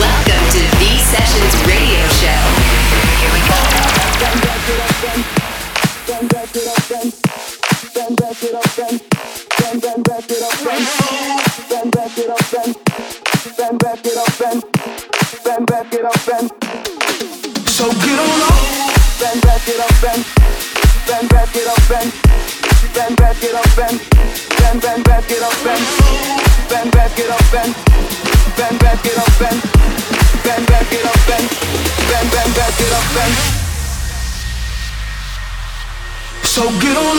Welcome to V Sessions Radio Show. Here we go. So get on up. Bend back it up, so get on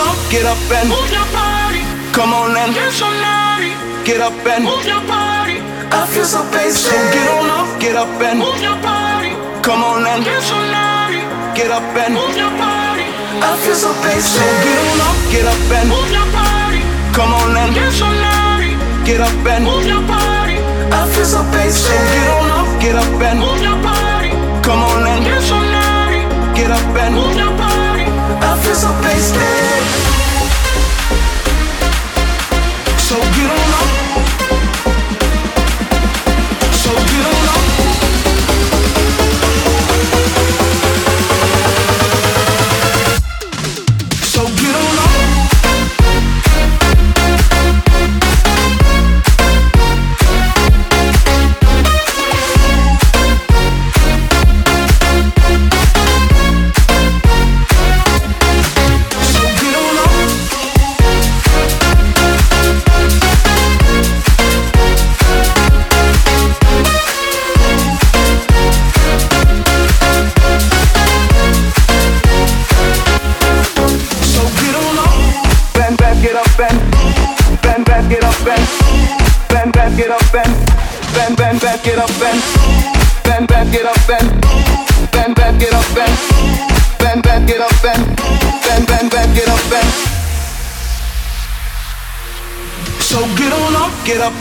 up, get up and move your body. Come on and get so naughty. Get up and move your body. I feel so basic. So get on up, get up and move your body. Come on and get so naughty. Get up and move your body. I feel so basic. So get on up, get up and move your body. Come on and get so naughty. Get up and move your body. I feel so basic. So get on up, get up and move your body. Come on and get so naughty. Get up and move your body. I feel so wasted. So get on up. So get on up. So get on up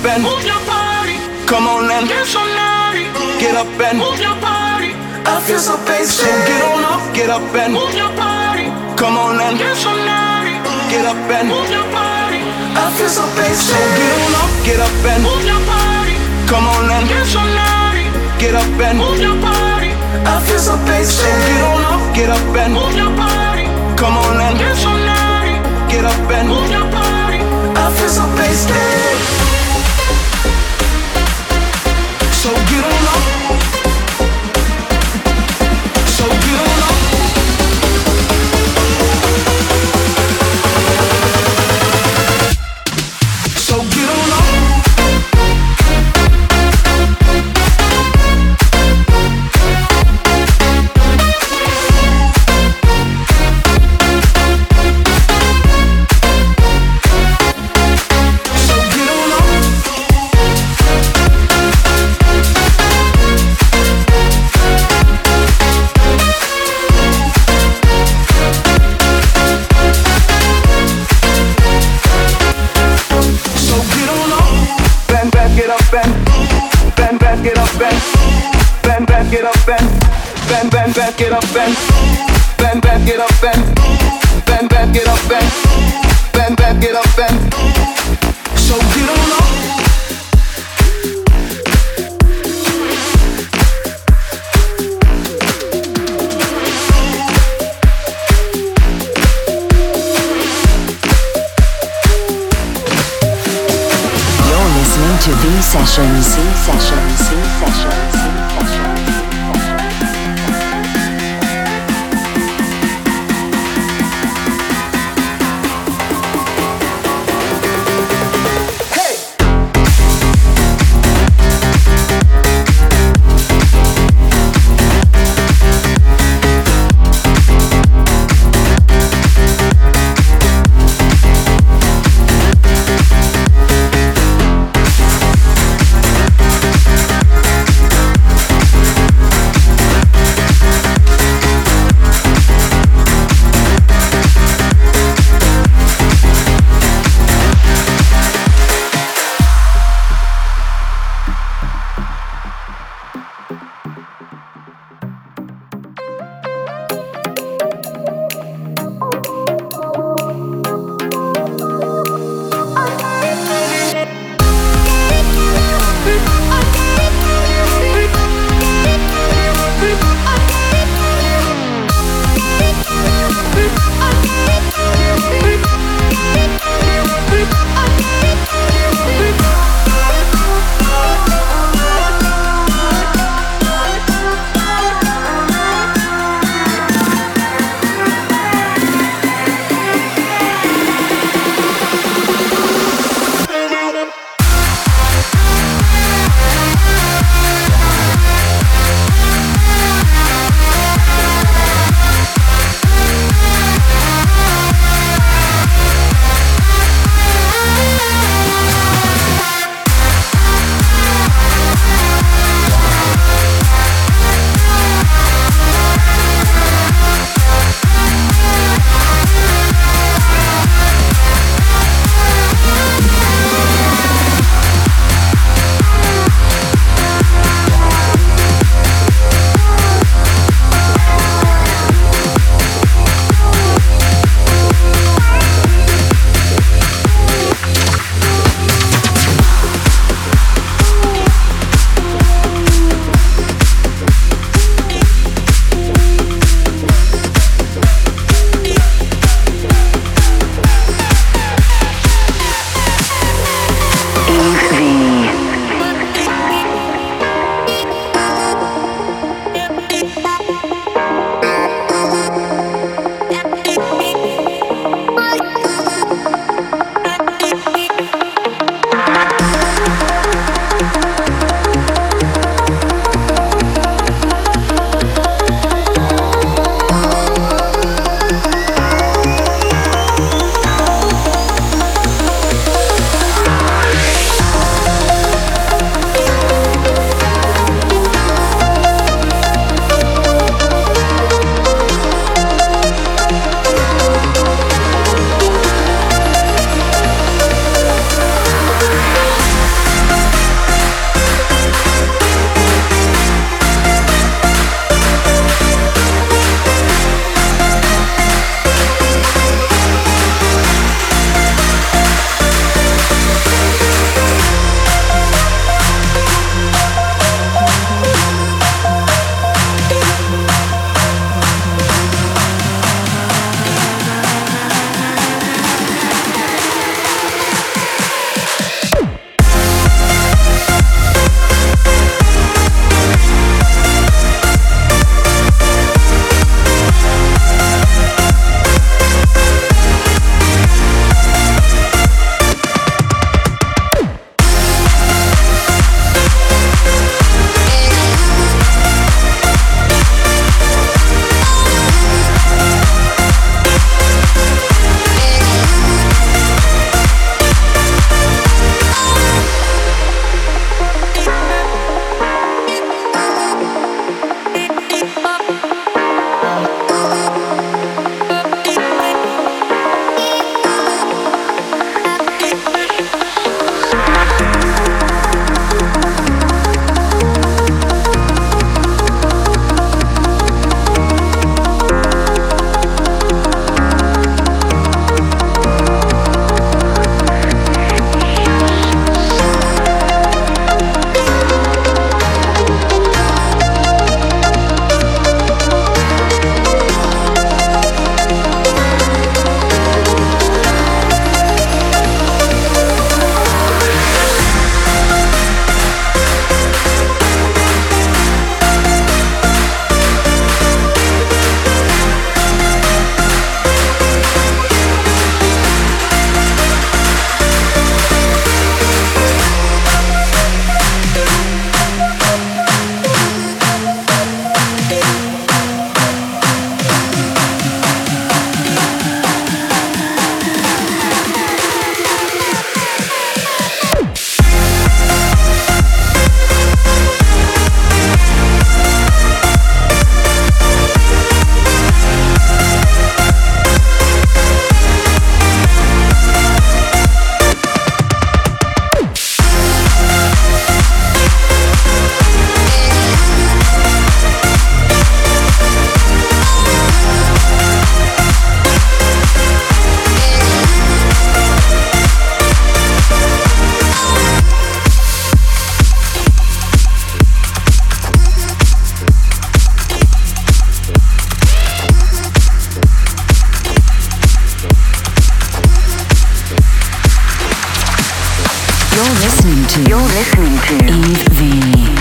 and move your body. Come on and get so naughty. Get up and move your body. I feel so basic. So get on up, get up and move your body. Come on and get so naughty. Get up and move your body. I feel so basic. So get on up, get up and move your body. Come on and get so naughty. Get up and move your body. I feel so basic. So get on up, get up and move your body. Come on and get so naughty. Get up and move your body. I feel so basic. So get on up. So get on up. So get on up. You're listening to Yves V.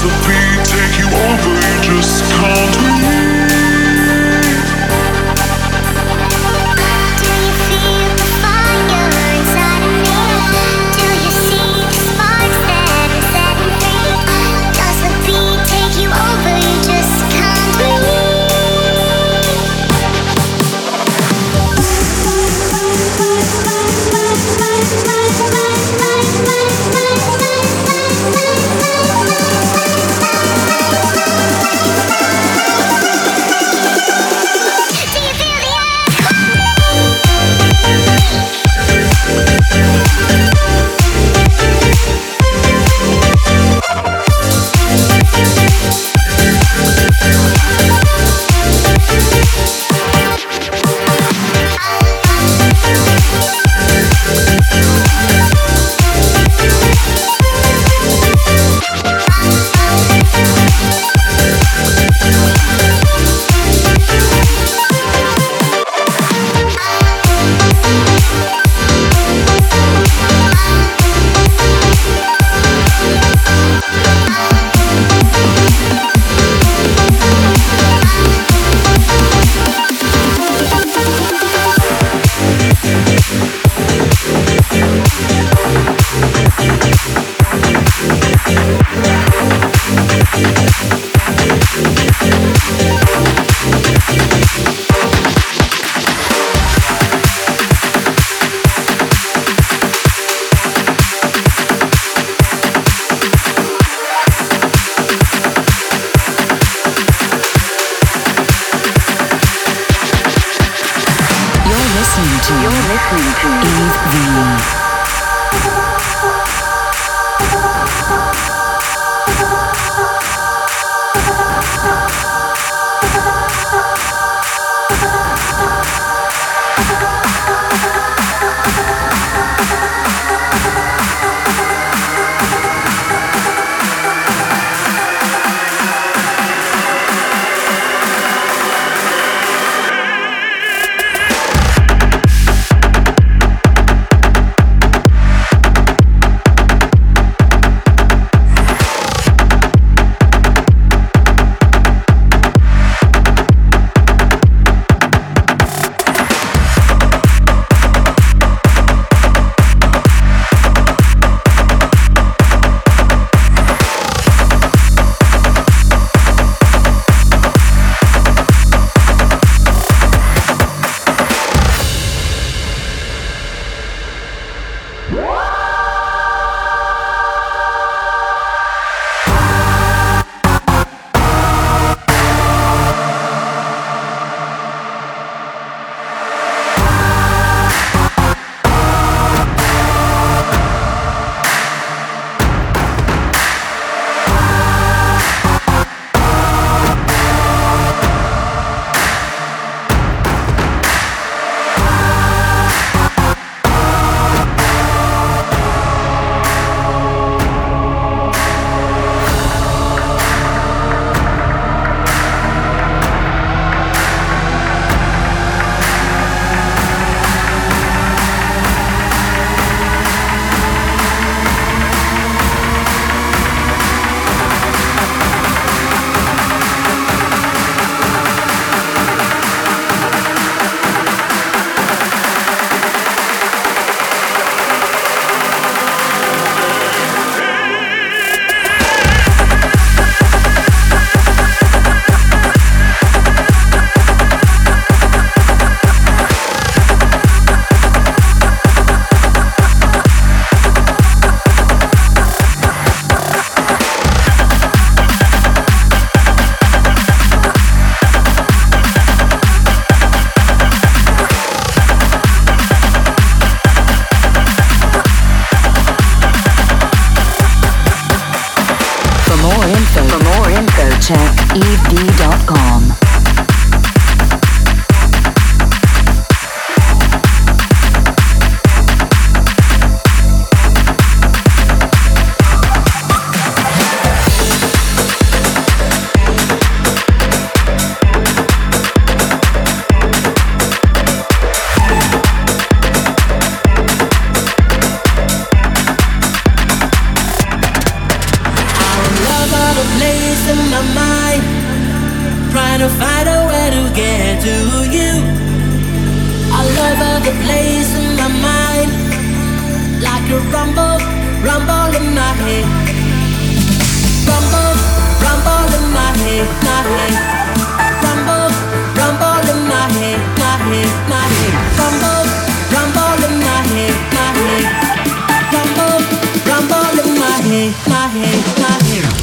As the beat take you over, you just can't leave. Do you feel the fire inside of me? Do you see the sparks that are setting free? Does the beat take you over, you just can't leave. Out of losing my mind, trying to find a way to get to you. All over the place in my mind, like a rumble, rumble in my head. Rumble, rumble in my head, my head. Rumble, rumble in my head, my head, my head. Rumble, rumble in my head, my head. Rumble, rumble in my head, my head, my head.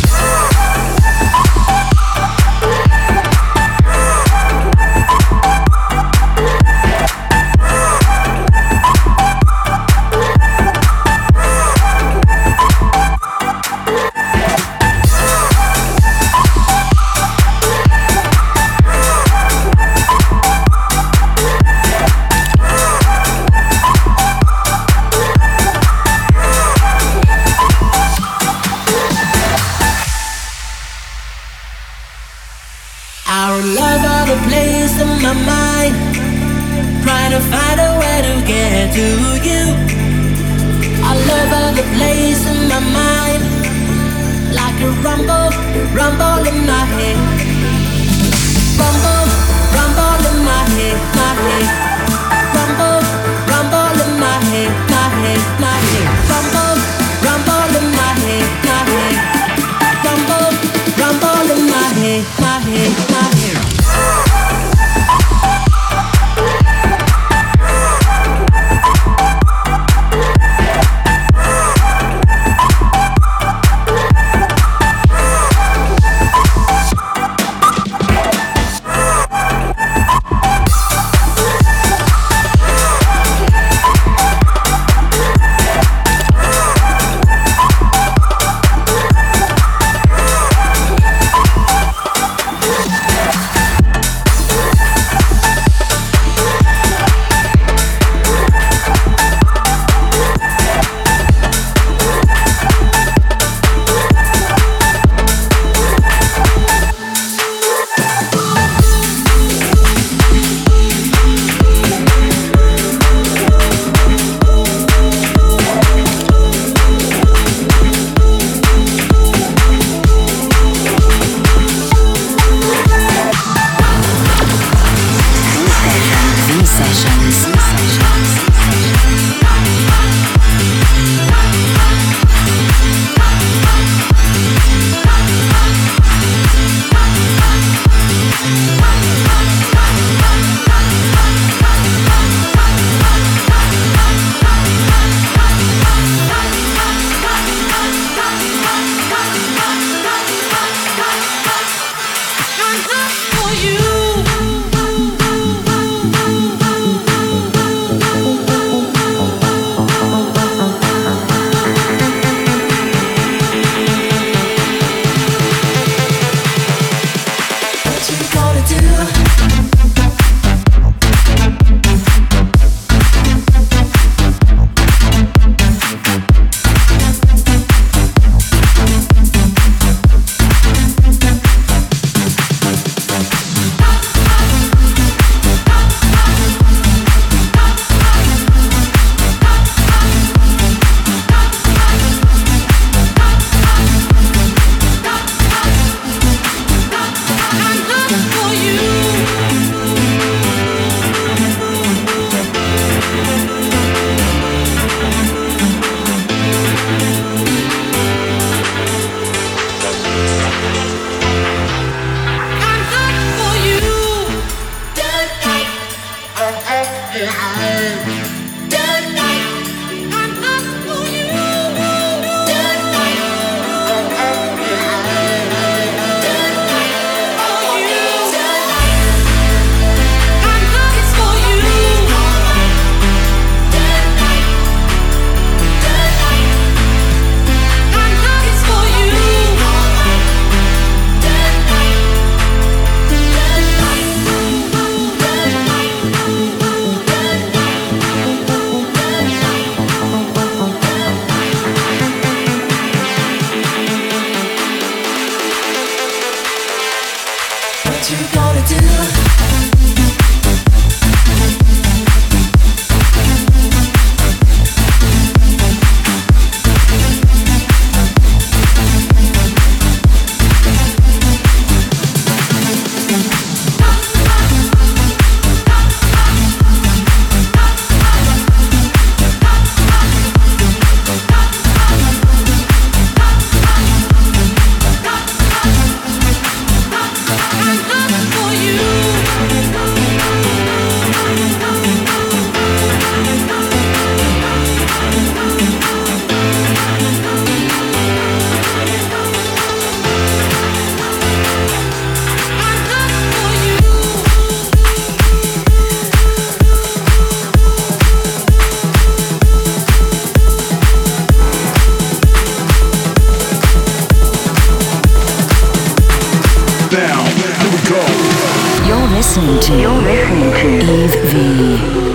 You're listening to Yves V.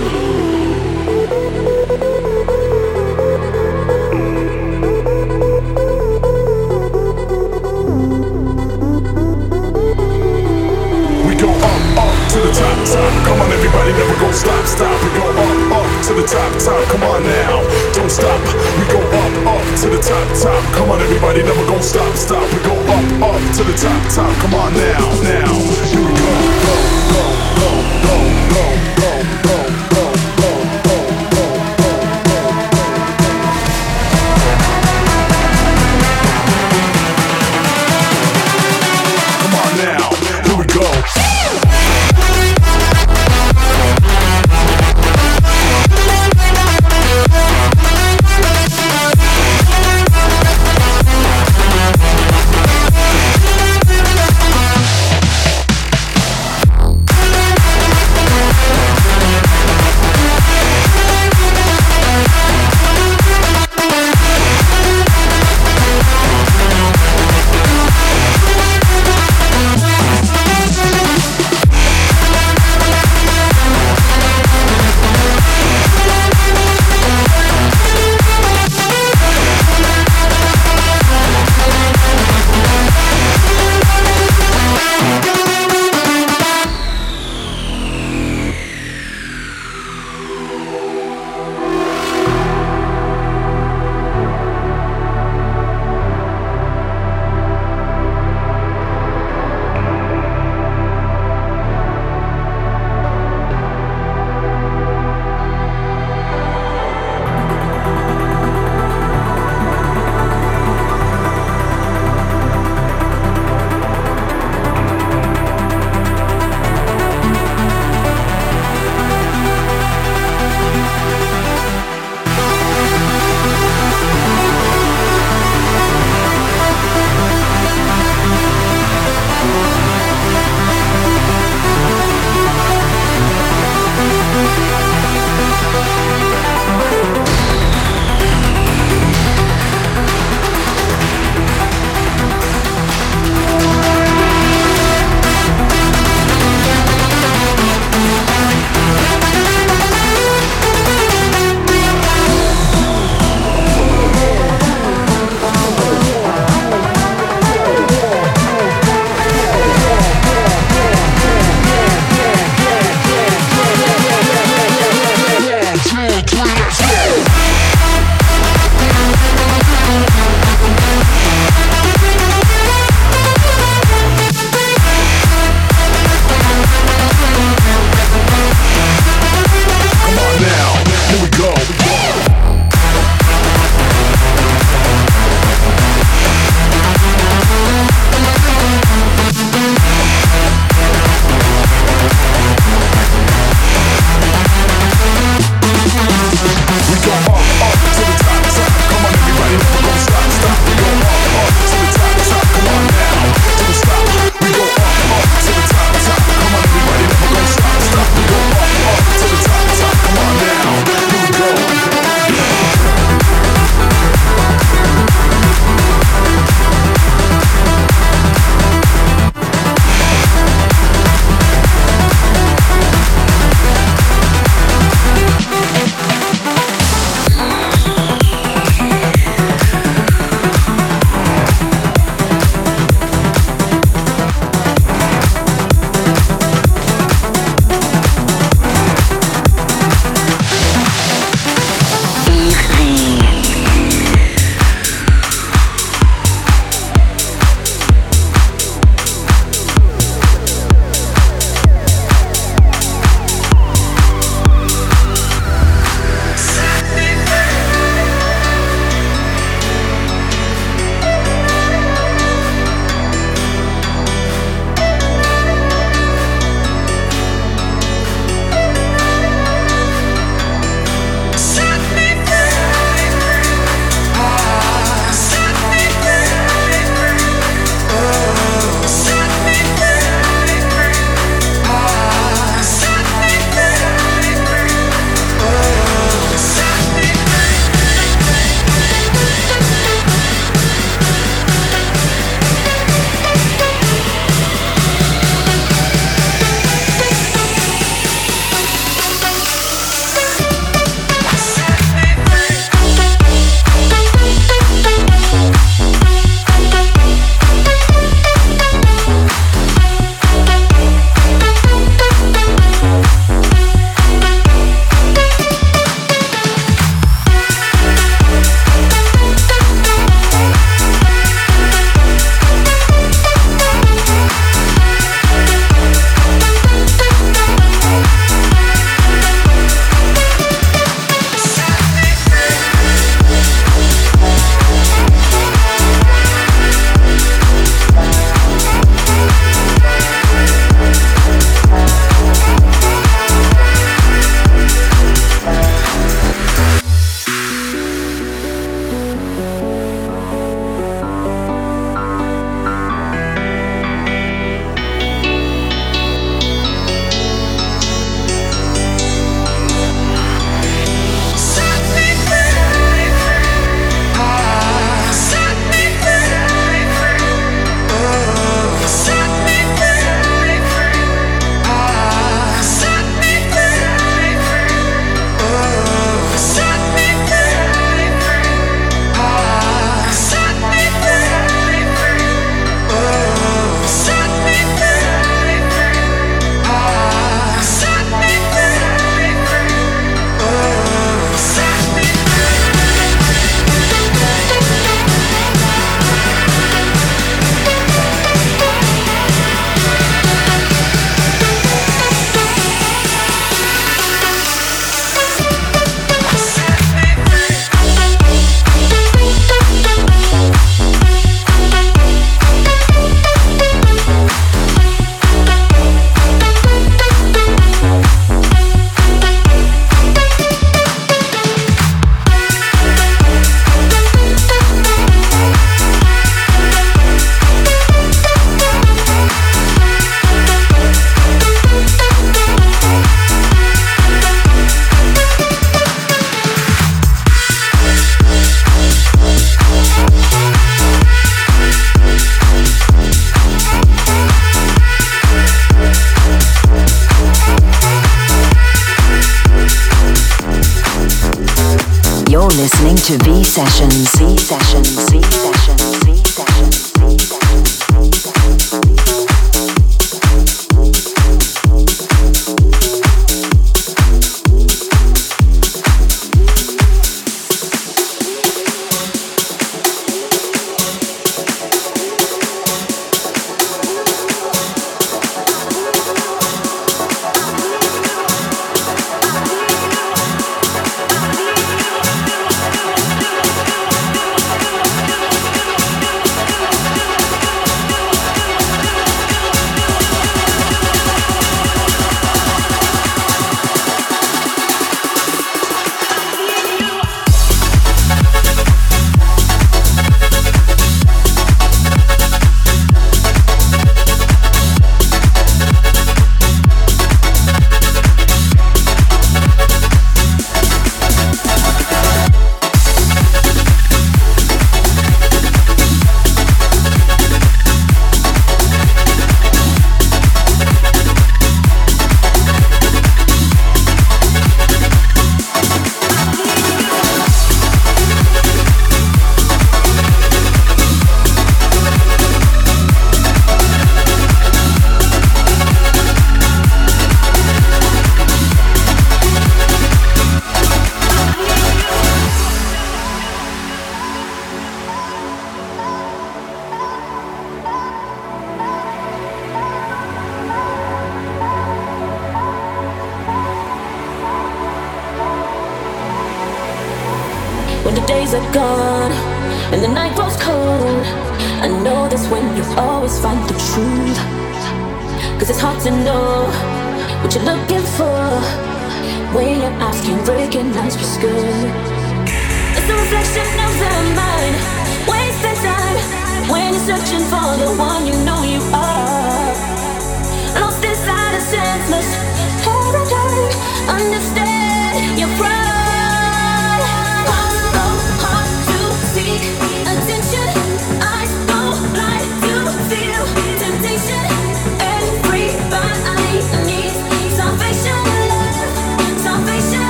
to V Sessions, V Sessions, V Sessions, V Sessions, V Sessions.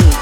cool.